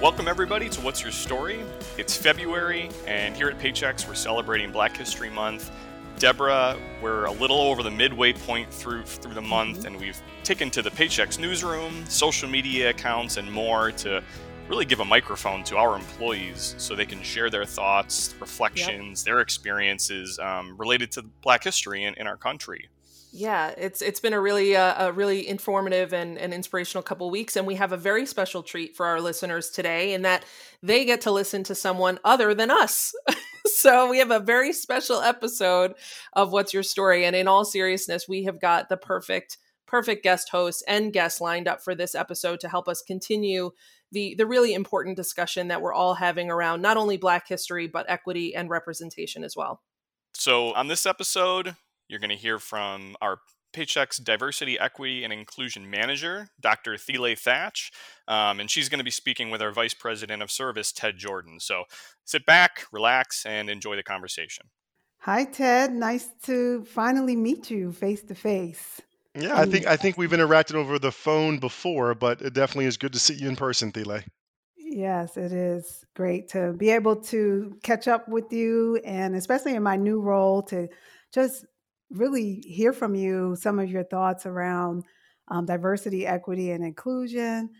Welcome everybody to What's Your Story? It's February, and here at Paychex, we're celebrating Black History Month. Deborah, we're a little over the midway point through the month, and we've taken to the Paychex newsroom, social media accounts, and more to really give a microphone to our employees so they can share their thoughts, reflections, their experiences related to Black history in our country. Yeah, it's been a really informative and inspirational couple of weeks, and we have a very special treat for our listeners today in that they get to listen to someone other than us. So we have a very special episode of What's Your Story, and in all seriousness, we have got the perfect guest hosts and guests lined up for this episode to help us continue the really important discussion that we're all having around not only Black history, but equity and representation as well. So on this episode, you're going to hear from our Paychex Diversity, Equity, and Inclusion Manager, Dr. Thiele Thatch, and she's going to be speaking with our Vice President of Service, Ted Jordan. So sit back, relax, and enjoy the conversation. Hi, Ted. Nice to finally meet you face to face. Yeah, I think we've interacted over the phone before, but it definitely is good to see you in person, Thiele. Yes, it is great to be able to catch up with you, and especially in my new role, to just really hear from you some of your thoughts around diversity, equity, and inclusion,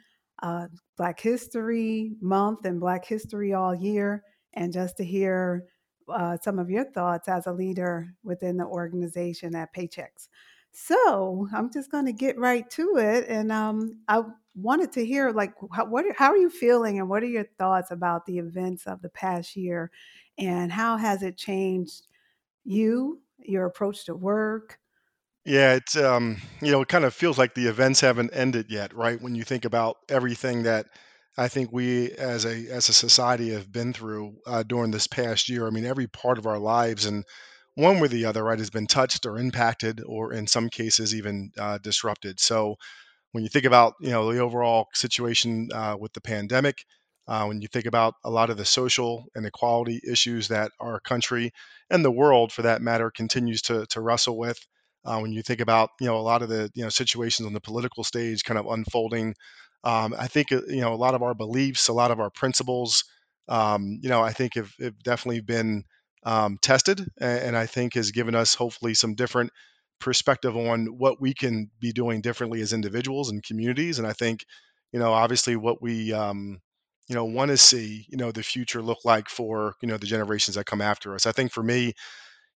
Black History Month and Black History all year, and just to hear some of your thoughts as a leader within the organization at Paychex. So I'm just going to get right to it, and I wanted to hear, like, how are you feeling, and what are your thoughts about the events of the past year, and how has it changed you, your approach to work? Yeah, it's, it kind of feels like the events haven't ended yet, right? When you think about everything that I think we as a society have been through during this past year. I mean, every part of our lives and one way or the other, right, has been touched or impacted, or in some cases even disrupted. So when you think about, the overall situation with the pandemic, when you think about a lot of the social inequality issues that our country and the world, for that matter, continues to wrestle with, when you think about a lot of the situations on the political stage kind of unfolding, I think a lot of our beliefs, a lot of our principles, I think have definitely been tested, and I think has given us hopefully some different perspective on what we can be doing differently as individuals and communities. And I think obviously what we want to see, the future look like for, the generations that come after us. I think for me,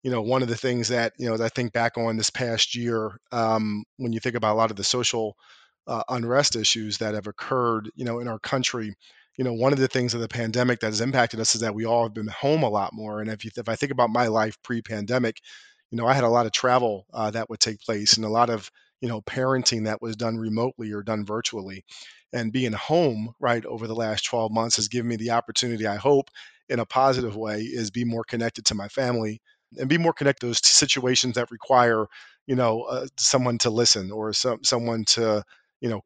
one of the things that, as I think back on this past year, when you think about a lot of the social unrest issues that have occurred, in our country, one of the things of the pandemic that has impacted us is that we all have been home a lot more. And if I think about my life pre-pandemic, I had a lot of travel that would take place, and a lot of, parenting that was done remotely or done virtually. And being home, right, over the last 12 months has given me the opportunity, I hope, in a positive way, is be more connected to my family and be more connected to those situations that require, someone to listen or someone to,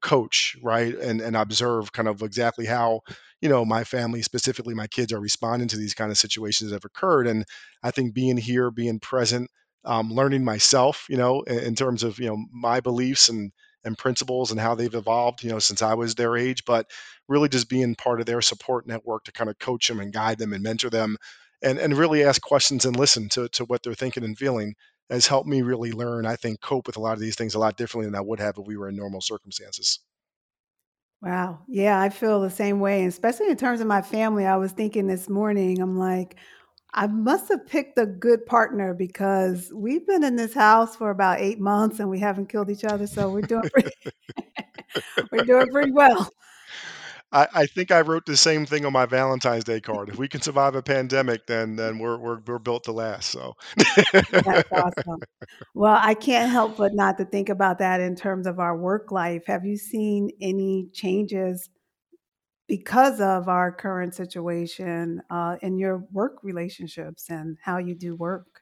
coach, right, and observe kind of exactly how, my family, specifically my kids, are responding to these kind of situations that have occurred. And I think being here, being present, learning myself, in terms of, my beliefs and principles and how they've evolved, since I was their age, but really just being part of their support network to kind of coach them and guide them and mentor them and really ask questions and listen to what they're thinking and feeling has helped me really learn, I think, cope with a lot of these things a lot differently than I would have if we were in normal circumstances. Wow. Yeah, I feel the same way. And especially in terms of my family, I was thinking this morning, I'm like, I must have picked a good partner, because we've been in this house for about 8 months and we haven't killed each other. So we're doing pretty well. I think I wrote the same thing on my Valentine's Day card. If we can survive a pandemic, then we're built to last. So that's awesome. Well, I can't help but not to think about that in terms of our work life. Have you seen any changes because of our current situation in your work relationships and how you do work?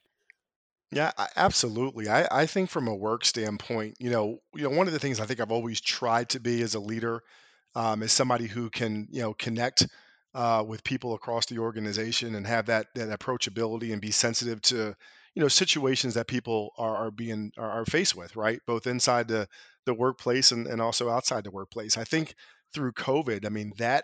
Yeah, absolutely. I think from a work standpoint, one of the things I think I've always tried to be as a leader is somebody who can, connect with people across the organization and have that approachability and be sensitive to, situations that people are faced with, right? Both inside the workplace and also outside the workplace. I think through COVID, I mean, that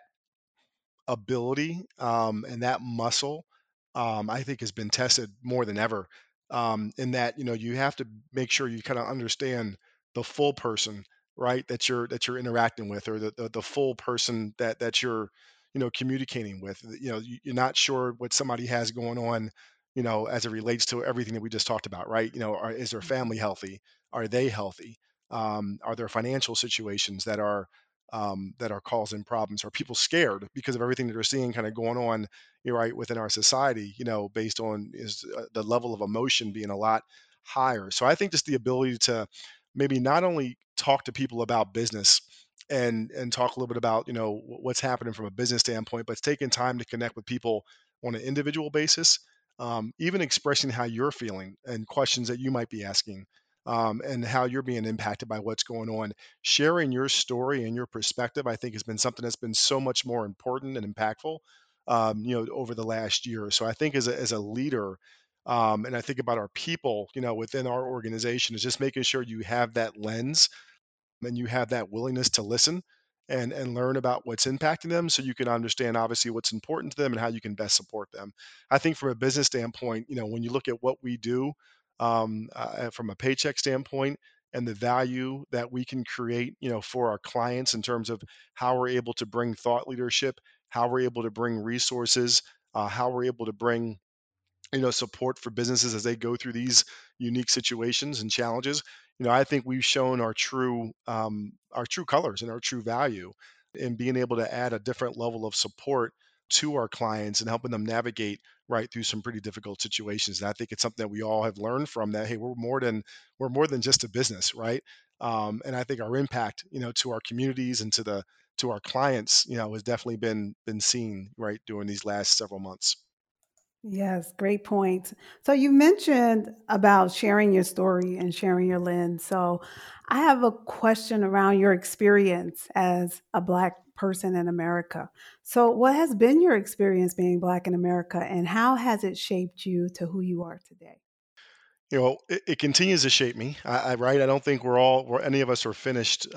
ability and that muscle, I think, has been tested more than ever. In that, you know, you have to make sure you kind of understand the full person, right? That you're interacting with, or the full person that you're, you know, communicating with. You know, you're not sure what somebody has going on, you know, as it relates to everything that we just talked about, right? You know, is their family healthy? Are they healthy? Are there financial situations that are causing problems? Are people scared because of everything that they're seeing kind of going on, you're right, within our society, you know, based on the level of emotion being a lot higher. So I think just the ability to maybe not only talk to people about business and talk a little bit about, you know, what's happening from a business standpoint, but it's taking time to connect with people on an individual basis, even expressing how you're feeling and questions that you might be asking. And how you're being impacted by what's going on. Sharing your story and your perspective, I think, has been something that's been so much more important and impactful, you know, over the last year. So I think as a leader, and I think about our people, you know, within our organization, is just making sure you have that lens and you have that willingness to listen and learn about what's impacting them, so you can understand, obviously, what's important to them and how you can best support them. I think from a business standpoint, you know, when you look at what we do, from a Paychex standpoint, and the value that we can create, you know, for our clients in terms of how we're able to bring thought leadership, how we're able to bring resources, how we're able to bring, you know, support for businesses as they go through these unique situations and challenges. You know, I think we've shown our true colors and our true value in being able to add a different level of support to our clients and helping them navigate right through some pretty difficult situations. And I think it's something that we all have learned from that, hey, we're more than just a business, right? And I think our impact, you know, to our communities and to our clients, you know, has definitely been seen right during these last several months. Yes, great point. So you mentioned about sharing your story and sharing your lens. So I have a question around your experience as a Black person in America. So what has been your experience being Black in America, and how has it shaped you to who you are today? You know, it continues to shape me. I don't think any of us are finished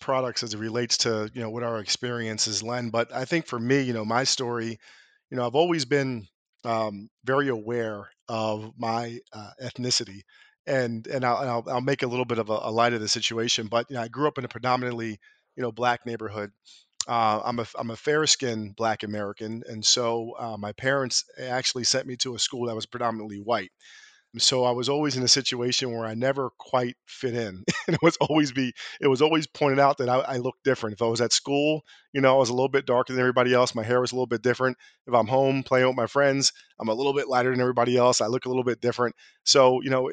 products as it relates to, you know, what our experiences lend. But I think for me, you know, my story, you know, I've always been very aware of my ethnicity, and I'll make a little bit of a light of the situation. But you know, I grew up in a predominantly, you know, Black neighborhood. I'm a fair-skinned Black American, and so my parents actually sent me to a school that was predominantly white. So I was always in a situation where I never quite fit in, and it was always pointed out that I looked different. If I was at school, you know, I was a little bit darker than everybody else. My hair was a little bit different. If I'm home playing with my friends, I'm a little bit lighter than everybody else. I look a little bit different. So, you know,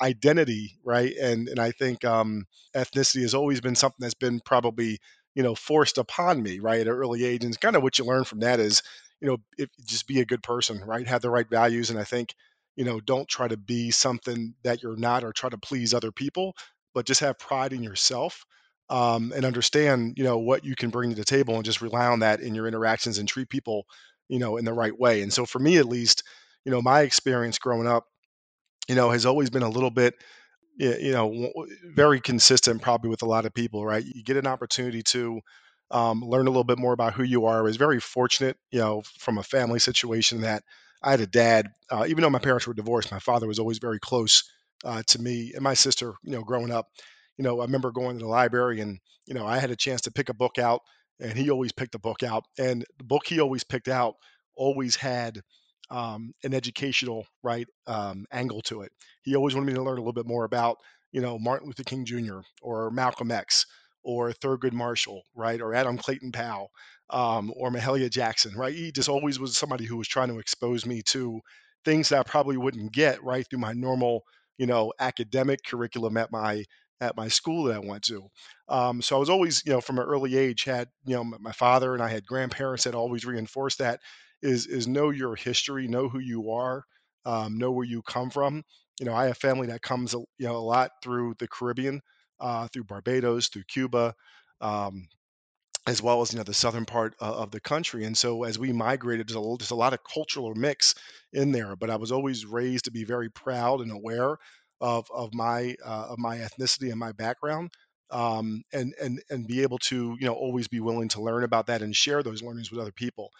identity, right? And I think ethnicity has always been something that's been probably, you know, forced upon me, right, at an early age. And kind of what you learn from that is, you know, just be a good person, right? Have the right values, and I think, you know, don't try to be something that you're not, or try to please other people, but just have pride in yourself and understand, you know, what you can bring to the table, and just rely on that in your interactions and treat people, you know, in the right way. And so for me, at least, you know, my experience growing up, you know, has always been a little bit, you know, very consistent probably with a lot of people, right? You get an opportunity to learn a little bit more about who you are. I was very fortunate, you know, from a family situation that I had a dad, even though my parents were divorced, my father was always very close to me and my sister, you know, growing up. You know, I remember going to the library and, you know, I had a chance to pick a book out, and he always picked a book out. And the book he always picked out always had an educational, right, angle to it. He always wanted me to learn a little bit more about, you know, Martin Luther King Jr. or Malcolm X or Thurgood Marshall, right, or Adam Clayton Powell. Or Mahalia Jackson, right? He just always was somebody who was trying to expose me to things that I probably wouldn't get right through my normal, you know, academic curriculum at my school that I went to. So I was always, you know, from an early age had, you know, my father and I had grandparents that always reinforced that is know your history, know who you are, know where you come from. You know, I have family that comes, you know, a lot through the Caribbean, through Barbados, through Cuba, as well as, you know, the southern part of the country. And so as we migrated, there's a lot of cultural mix in there, but I was always raised to be very proud and aware of my ethnicity and my background, and be able to, you know, always be willing to learn about that and share those learnings with other people.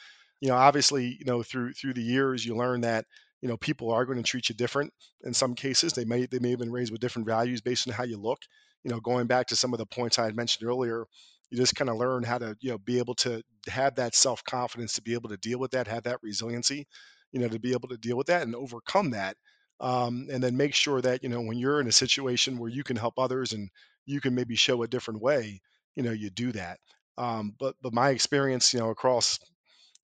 You know, obviously, you know, through the years, you learn that, you know, people are going to treat you different. In some cases, they may have been raised with different values based on how you look. You know, going back to some of the points I had mentioned earlier, you just kind of learn how to, you know, be able to have that self-confidence to be able to deal with that, have that resiliency, you know, to be able to deal with that and overcome that. And then make sure that, you know, when you're in a situation where you can help others and you can maybe show a different way, you know, you do that. But my experience, you know, across,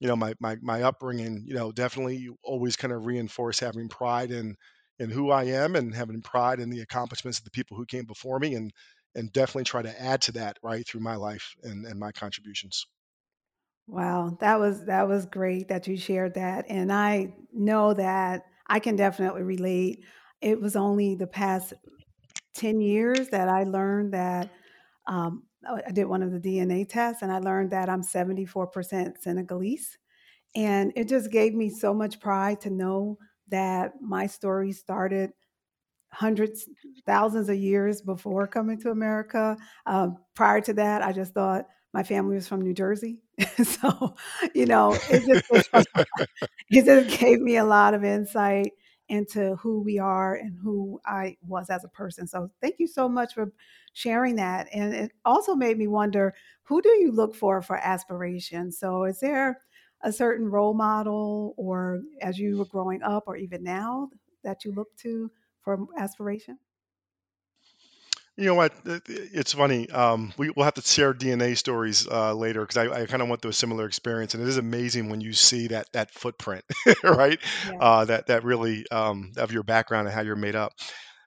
you know, my upbringing, you know, definitely you always kind of reinforce having pride in who I am and having pride in the accomplishments of the people who came before me, and definitely try to add to that, right, through my life and my contributions. Wow, that was great that you shared that. And I know that I can definitely relate. It was only the past 10 years that I learned that I did one of the DNA tests, and I learned that I'm 74% Senegalese. And it just gave me so much pride to know that my story started hundreds, thousands of years before coming to America. Prior to that, I just thought my family was from New Jersey. So, you know, it just gave me a lot of insight into who we are and who I was as a person. So thank you so much for sharing that. And it also made me wonder, who do you look for aspiration? So is there a certain role model, or as you were growing up or even now, that you look to for aspiration? You know what? It's funny. We'll have to share DNA stories later, because I kind of went through a similar experience, and it is amazing when you see that footprint, right? Yeah. That really of your background and how you're made up.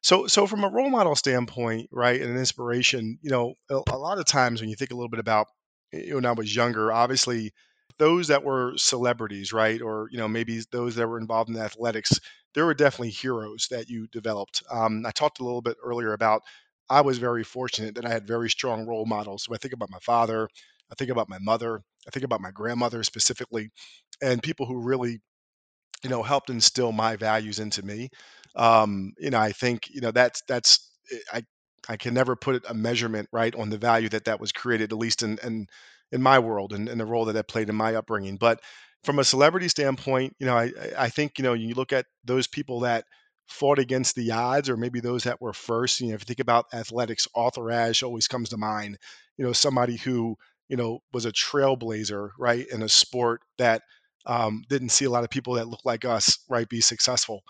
So from a role model standpoint, right, and an inspiration, you know, a lot of times when you think a little bit about, you know, when I was younger, obviously those that were celebrities, right, or, you know, maybe those that were involved in athletics, there were definitely heroes that you developed. I talked a little bit earlier about, I was very fortunate that I had very strong role models. So I think about my father, I think about my mother, I think about my grandmother specifically, and people who really, you know, helped instill my values into me. You know, I think, you know, that's I can never put a measurement, right, on the value that was created, at least in my world and the role that I played in my upbringing. But from a celebrity standpoint, you know, I think, you know, you look at those people that fought against the odds, or maybe those that were first. You know, if you think about athletics, Arthur Ashe always comes to mind. You know, somebody who, you know, was a trailblazer, right, in a sport that didn't see a lot of people that look like us, right, be successful.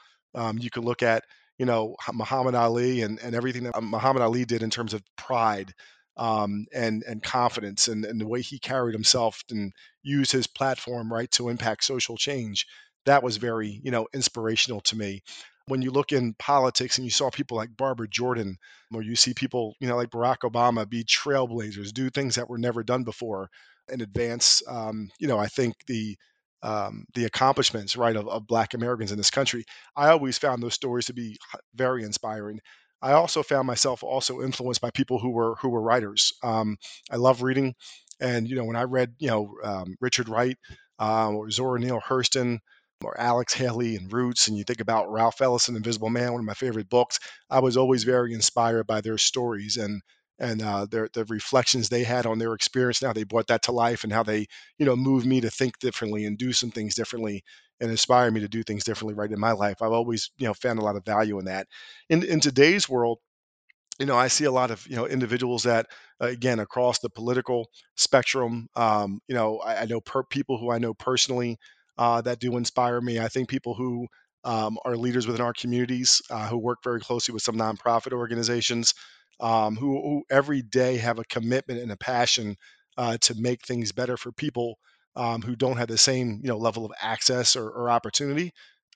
You could look at, you know, Muhammad Ali and everything that Muhammad Ali did in terms of pride and confidence and the way he carried himself and used his platform, right, to impact social change. That was very, you know, inspirational to me. When you look in politics and you saw people like Barbara Jordan, or you see people, you know, like Barack Obama be trailblazers, do things that were never done before, and advance, you know, I think the accomplishments, right, of Black Americans in this country. I always found those stories to be very inspiring. I also found myself also influenced by people who were writers. I love reading, and, you know, when I read, you know, Richard Wright or Zora Neale Hurston, or Alex Haley and Roots, and you think about Ralph Ellison, Invisible Man, one of my favorite books, I was always very inspired by their stories and the reflections they had on their experience. Now they brought that to life, and how they, you know, moved me to think differently and do some things differently, and inspired me to do things differently, right, in my life. I've always, you know, found a lot of value in that. In today's world, you know, I see a lot of, you know, individuals that, again, across the political spectrum, you know, I know people who I know personally, that do inspire me. I think people who are leaders within our communities, who work very closely with some nonprofit organizations, who every day have a commitment and a passion to make things better for people who don't have the same, you know, level of access or opportunity.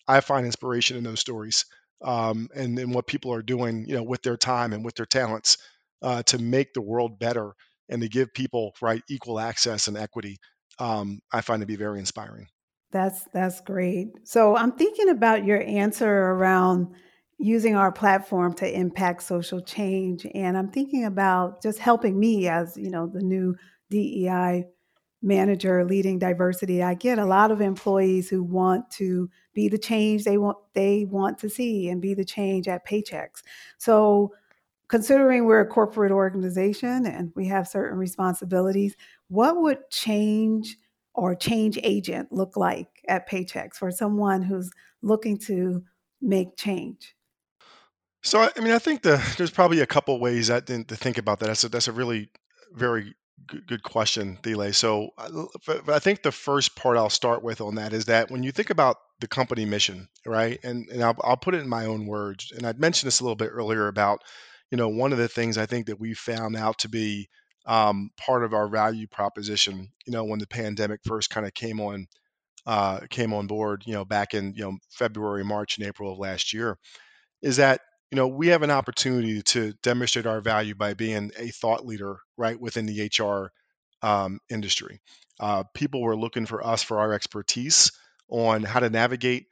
I find inspiration in those stories and in what people are doing, you know, with their time and with their talents to make the world better and to give people, right, equal access and equity. I find to be very inspiring. That's great. So I'm thinking about your answer around using our platform to impact social change. And I'm thinking about just helping me as, you know, the new DEI manager leading diversity. I get a lot of employees who want to be the change they want to see and be the change at Paychex. So considering we're a corporate organization and we have certain responsibilities, what would change or change agent look like at Paychex for someone who's looking to make change? So, I mean, I think there's probably a couple ways to think about that. That's a really very good question, Thiele. So I think the first part I'll start with on that is that when you think about the company mission, right? And I'll put it in my own words. And I'd mentioned this a little bit earlier about, you know, one of the things I think that we found out to be part of our value proposition, you know, when the pandemic first kind of came on board, you know, back in, you know, February, March, and April of last year, is that, you know, we have an opportunity to demonstrate our value by being a thought leader, right, within the HR industry. People were looking for us for our expertise on how to navigate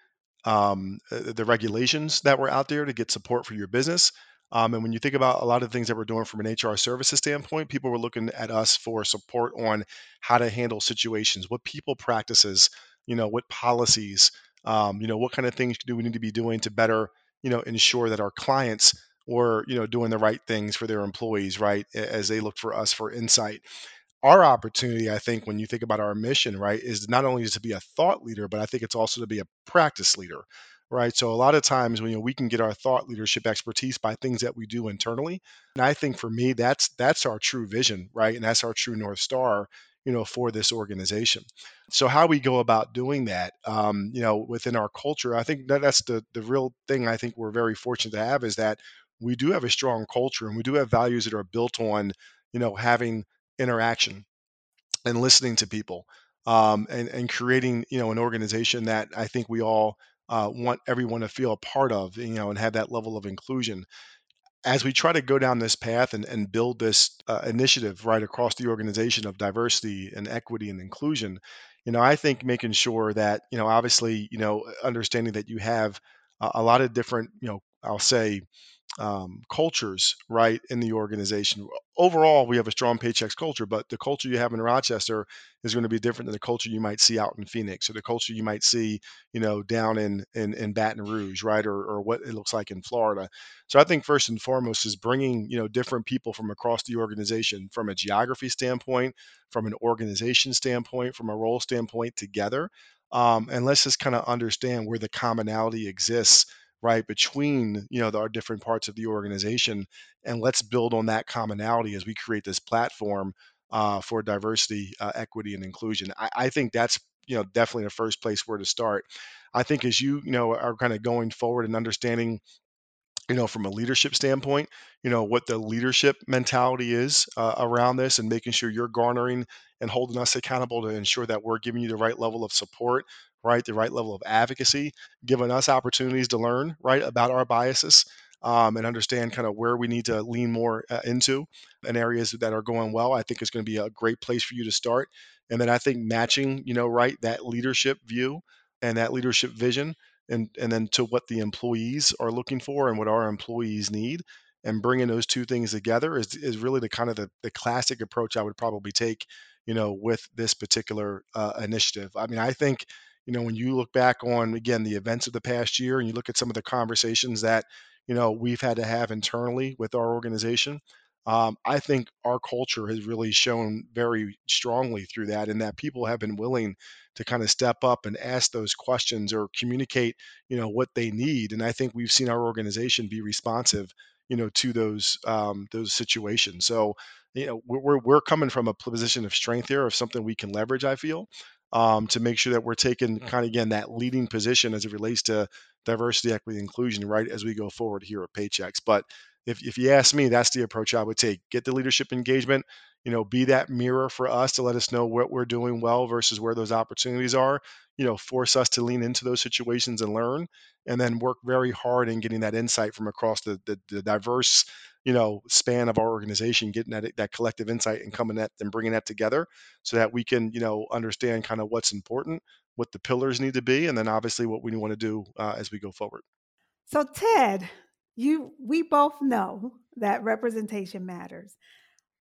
the regulations that were out there to get support for your business. And when you think about a lot of the things that we're doing from an HR services standpoint, people were looking at us for support on how to handle situations, what people practices, you know, what policies, you know, what kind of things do we need to be doing to better, you know, ensure that our clients were, you know, doing the right things for their employees, right, as they look for us for insight. Our opportunity, I think, when you think about our mission, right, is not only to be a thought leader, but I think it's also to be a practice leader, right? So a lot of times when, you know, we can get our thought leadership expertise by things that we do internally. And I think for me, that's our true vision, right? And that's our true North Star, you know, for this organization. So how we go about doing that, you know, within our culture, I think that's the real thing I think we're very fortunate to have, is that we do have a strong culture and we do have values that are built on, you know, having interaction and listening to people, and creating, you know, an organization that I think we all want everyone to feel a part of, you know, and have that level of inclusion. As we try to go down this path and build this initiative right across the organization of diversity and equity and inclusion, you know, I think making sure that, you know, obviously, you know, understanding that you have a lot of different, you know, I'll say cultures, right, in the organization. Overall, we have a strong Paychex culture, but the culture you have in Rochester is going to be different than the culture you might see out in Phoenix, or the culture you might see, you know, down in Baton Rouge, right, or what it looks like in Florida. So I think first and foremost is bringing, you know, different people from across the organization, from a geography standpoint, from an organization standpoint, from a role standpoint together. And let's just kind of understand where the commonality exists, right, between, you know, our different parts of the organization. And let's build on that commonality as we create this platform for diversity, equity, and inclusion. I think that's, you know, definitely the first place where to start. I think as you know, are kind of going forward and understanding, you know, from a leadership standpoint, you know, what the leadership mentality is around this, and making sure you're garnering and holding us accountable to ensure that we're giving you the right level of support, right, the right level of advocacy, giving us opportunities to learn, right, about our biases, and understand kind of where we need to lean more into and areas that are going well. I think is going to be a great place for you to start. And then I think matching, you know, right, that leadership view and that leadership vision, and then to what the employees are looking for and what our employees need, and bringing those two things together is really the kind of the classic approach I would probably take, you know, with this particular initiative. I mean, I think, you know, when you look back on, again, the events of the past year, and you look at some of the conversations that, you know, we've had to have internally with our organization, I think our culture has really shown very strongly through that, and that people have been willing to kind of step up and ask those questions or communicate, you know, what they need. And I think we've seen our organization be responsive, you know, to those situations. So, you know, we're coming from a position of strength here, of something we can leverage, I feel, to make sure that we're taking kind of, again, that leading position as it relates to diversity, equity, inclusion, right, as we go forward here at Paychex. But if you ask me, that's the approach I would take. Get the leadership engagement, you know, be that mirror for us to let us know what we're doing well versus where those opportunities are, you know, force us to lean into those situations and learn, and then work very hard in getting that insight from across the diverse, you know, span of our organization, getting that collective insight and coming at and bringing that together so that we can, you know, understand kind of what's important, what the pillars need to be, and then obviously what we want to do as we go forward. So Ted, we both know that representation matters.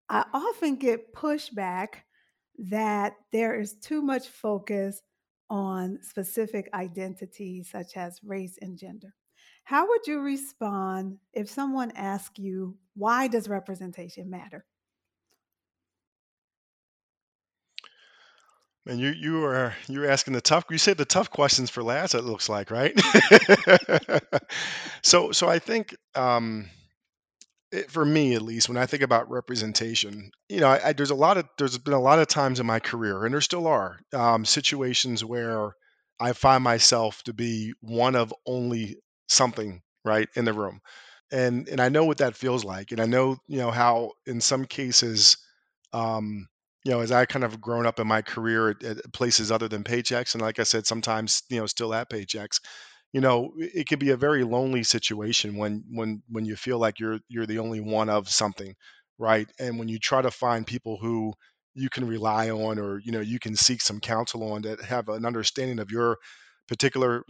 I often get pushback that there is too much focus on specific identities such as race and gender. How would you respond if someone asked you, why does representation matter? And you're asking the tough questions for last, it looks like, right? So I think for me, at least, when I think about representation, there's been a lot of times in my career, and there still are situations where I find myself to be one of only something, right, in the room, and I know what that feels like, and I know how in some cases. As I kind of grown up in my career at places other than Paychex, and like I said, sometimes, still at Paychex, it could be a very lonely situation when you feel like you're the only one of something, right? And when you try to find people who you can rely on, or, you can seek some counsel on, that have an understanding of your particular,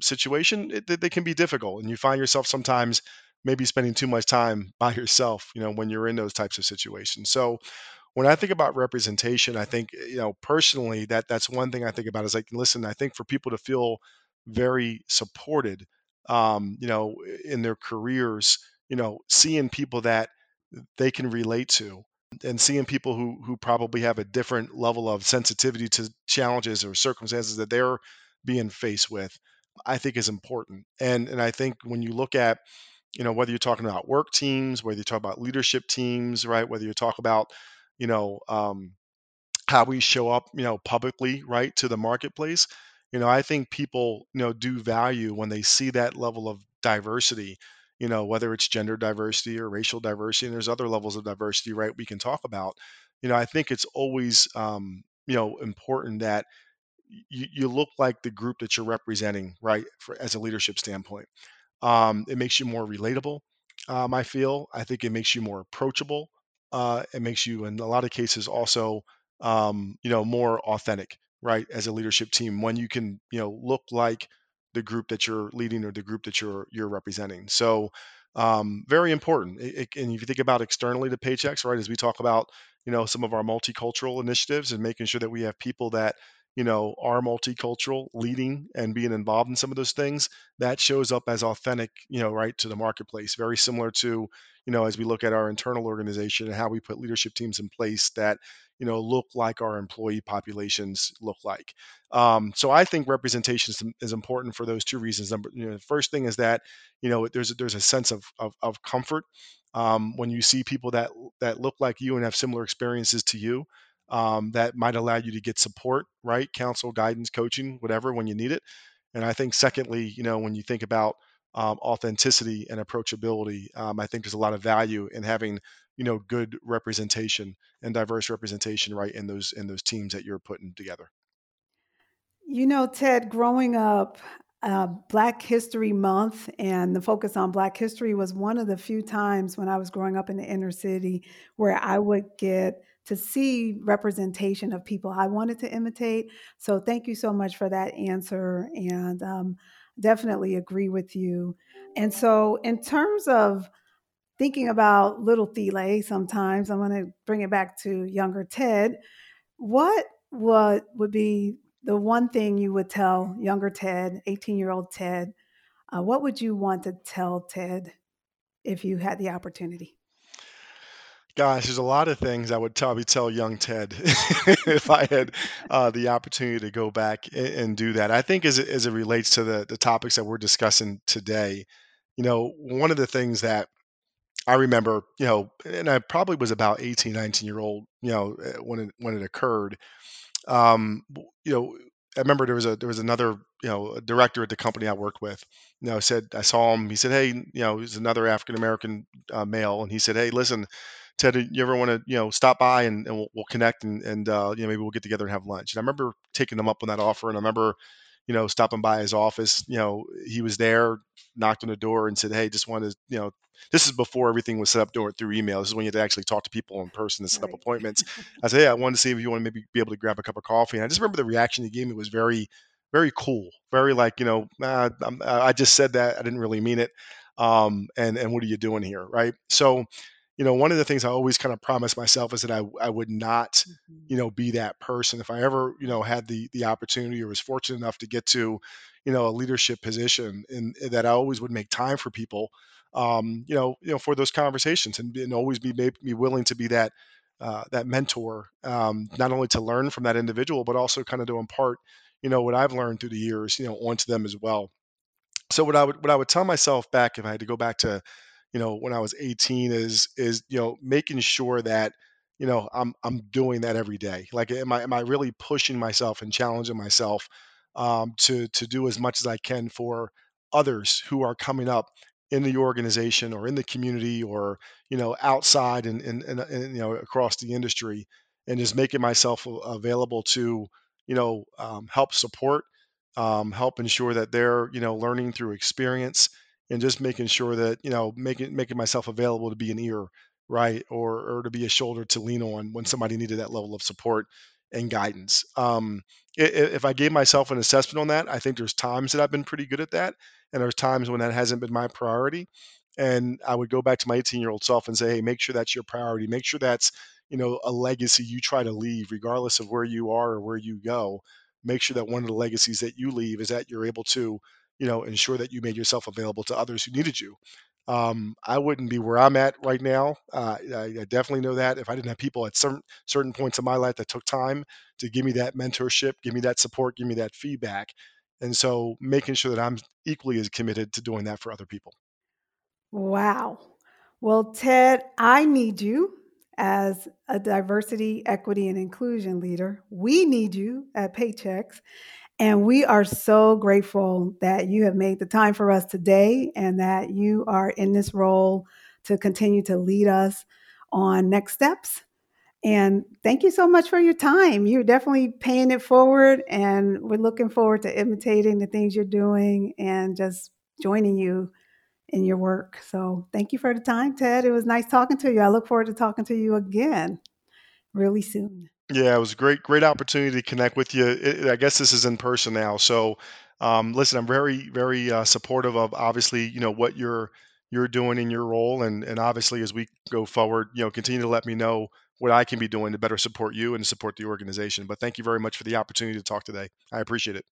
situation, they can be difficult. And you find yourself sometimes maybe spending too much time by yourself, when you're in those types of situations. So, when I think about representation, I think, personally, that's one thing I think about is like, listen, I think for people to feel very supported, in their careers, seeing people that they can relate to, and seeing people who probably have a different level of sensitivity to challenges or circumstances that they're being faced with, I think is important. And I think when you look at, whether you're talking about work teams, whether you talk about leadership teams, right, whether you talk about how we show up, publicly, right, to the marketplace. I think people, do value when they see that level of diversity, whether it's gender diversity or racial diversity, and there's other levels of diversity, right, we can talk about. I think it's always, important that you look like the group that you're representing, right, as a leadership standpoint. It makes you more relatable, I feel. I think it makes you more approachable. It makes you, in a lot of cases, also, more authentic, right, as a leadership team, when you can, look like the group that you're leading or the group that you're representing. So, very important. And if you think about externally to Paychex, right, as we talk about, some of our multicultural initiatives and making sure that we have people that, are multicultural, leading and being involved in some of those things, that shows up as authentic, right, to the marketplace. Very similar to, as we look at our internal organization and how we put leadership teams in place that, look like our employee populations look like. So I think representation is important for those two reasons. The first thing is that, there's a sense of comfort when you see people that look like you and have similar experiences to you. That might allow you to get support, right? Counsel, guidance, coaching, whatever, when you need it. And I think secondly, when you think about authenticity and approachability, I think there's a lot of value in having, good representation and diverse representation, right, in those teams that you're putting together. Ted, growing up, Black History Month and the focus on Black history was one of the few times when I was growing up in the inner city where I would get to see representation of people I wanted to imitate. So thank you so much for that answer, and definitely agree with you. And so in terms of thinking about little Thiele, sometimes I'm gonna bring it back to younger Ted. What would be the one thing you would tell younger Ted, 18-year-old Ted? What would you want to tell Ted if you had the opportunity? Gosh, there's a lot of things I would probably tell young Ted if I had the opportunity to go back and do that. I think as it relates to the topics that we're discussing today, one of the things that I remember, and I probably was about 18, 19-year-old, when it occurred. I remember there was another, a director at the company I worked with, said, I saw him, he said, hey, he's another African-American male. And he said, hey, listen, Ted, you ever want to, stop by and we'll connect and maybe we'll get together and have lunch. And I remember taking him up on that offer. And I remember, stopping by his office, he was there, knocked on the door and said, hey, just wanted to, this is before everything was set up through email. This is when you had to actually talk to people in person and set up appointments. I said, hey, I wanted to see if you want to maybe be able to grab a cup of coffee. And I just remember the reaction he gave me was very, very cool. Very like, I just said that. I didn't really mean it. And what are you doing here? Right. So, you know, one of the things I always kind of promised myself is that I would not, you know, be that person. If I ever, you know, had the opportunity or was fortunate enough to get to, you know, a leadership position, and that I always would make time for people, you know, for those conversations, and always be willing to be that mentor, not only to learn from that individual, but also kind of to impart, you know, what I've learned through the years, you know, onto them as well. So what I would tell myself back, if I had to go back to, you know, when I was 18, is, you know, making sure that, you know, I'm doing that every day. Like, am I really pushing myself and challenging myself, to do as much as I can for others who are coming up in the organization or in the community, or, you know, outside and you know, across the industry, and just making myself available to, you know, help support, help ensure that they're, you know, learning through experience, and just making sure that, you know, making myself available to be an ear, right? Or to be a shoulder to lean on when somebody needed that level of support and guidance. If I gave myself an assessment on that, I think there's times that I've been pretty good at that, and there's times when that hasn't been my priority. And I would go back to my 18-year-old self and say, hey, make sure that's your priority. Make sure that's, you know, a legacy you try to leave, regardless of where you are or where you go. Make sure that one of the legacies that you leave is that you're able to, you know, ensure that you made yourself available to others who needed you. I wouldn't be where I'm at right now. I definitely know that if I didn't have people at certain points in my life that took time to give me that mentorship, give me that support, give me that feedback. And so making sure that I'm equally as committed to doing that for other people. Wow. Well, Ted, I need you as a diversity, equity, and inclusion leader. We need you at Paychex. And we are so grateful that you have made the time for us today, and that you are in this role to continue to lead us on next steps. And thank you so much for your time. You're definitely paying it forward, and we're looking forward to imitating the things you're doing and just joining you in your work. So thank you for the time, Ted. It was nice talking to you. I look forward to talking to you again really soon. Yeah, it was a great opportunity to connect with you. I guess this is in person now. So listen, I'm very, very supportive of, obviously, you know, what you're doing in your role. And obviously, as we go forward, you know, continue to let me know what I can be doing to better support you and to support the organization. But thank you very much for the opportunity to talk today. I appreciate it.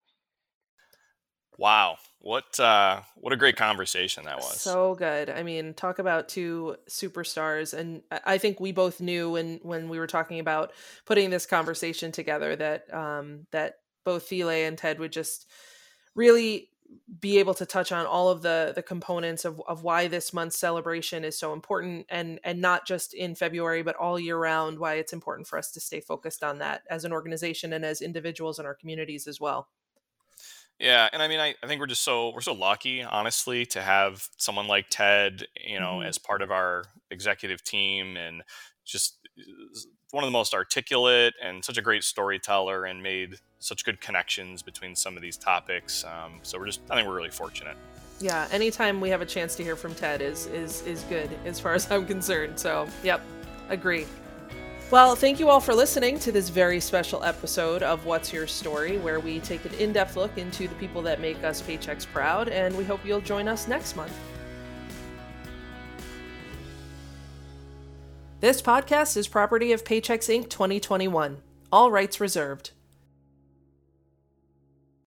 Wow. What a great conversation that was. So good. I mean, talk about two superstars. And I think we both knew when we were talking about putting this conversation together that both Thiele and Ted would just really be able to touch on all of the components of why this month's celebration is so important, and not just in February, but all year round, why it's important for us to stay focused on that as an organization and as individuals in our communities as well. Yeah. And I mean, I think we're so lucky, honestly, to have someone like Ted, you know, mm-hmm. as part of our executive team, and just one of the most articulate and such a great storyteller, and made such good connections between some of these topics. So I think we're really fortunate. Yeah. Anytime we have a chance to hear from Ted is good as far as I'm concerned. So yep. Agree. Well, thank you all for listening to this very special episode of What's Your Story, where we take an in-depth look into the people that make us Paychex proud, and we hope you'll join us next month. This podcast is property of Paychex Inc. 2021. All rights reserved.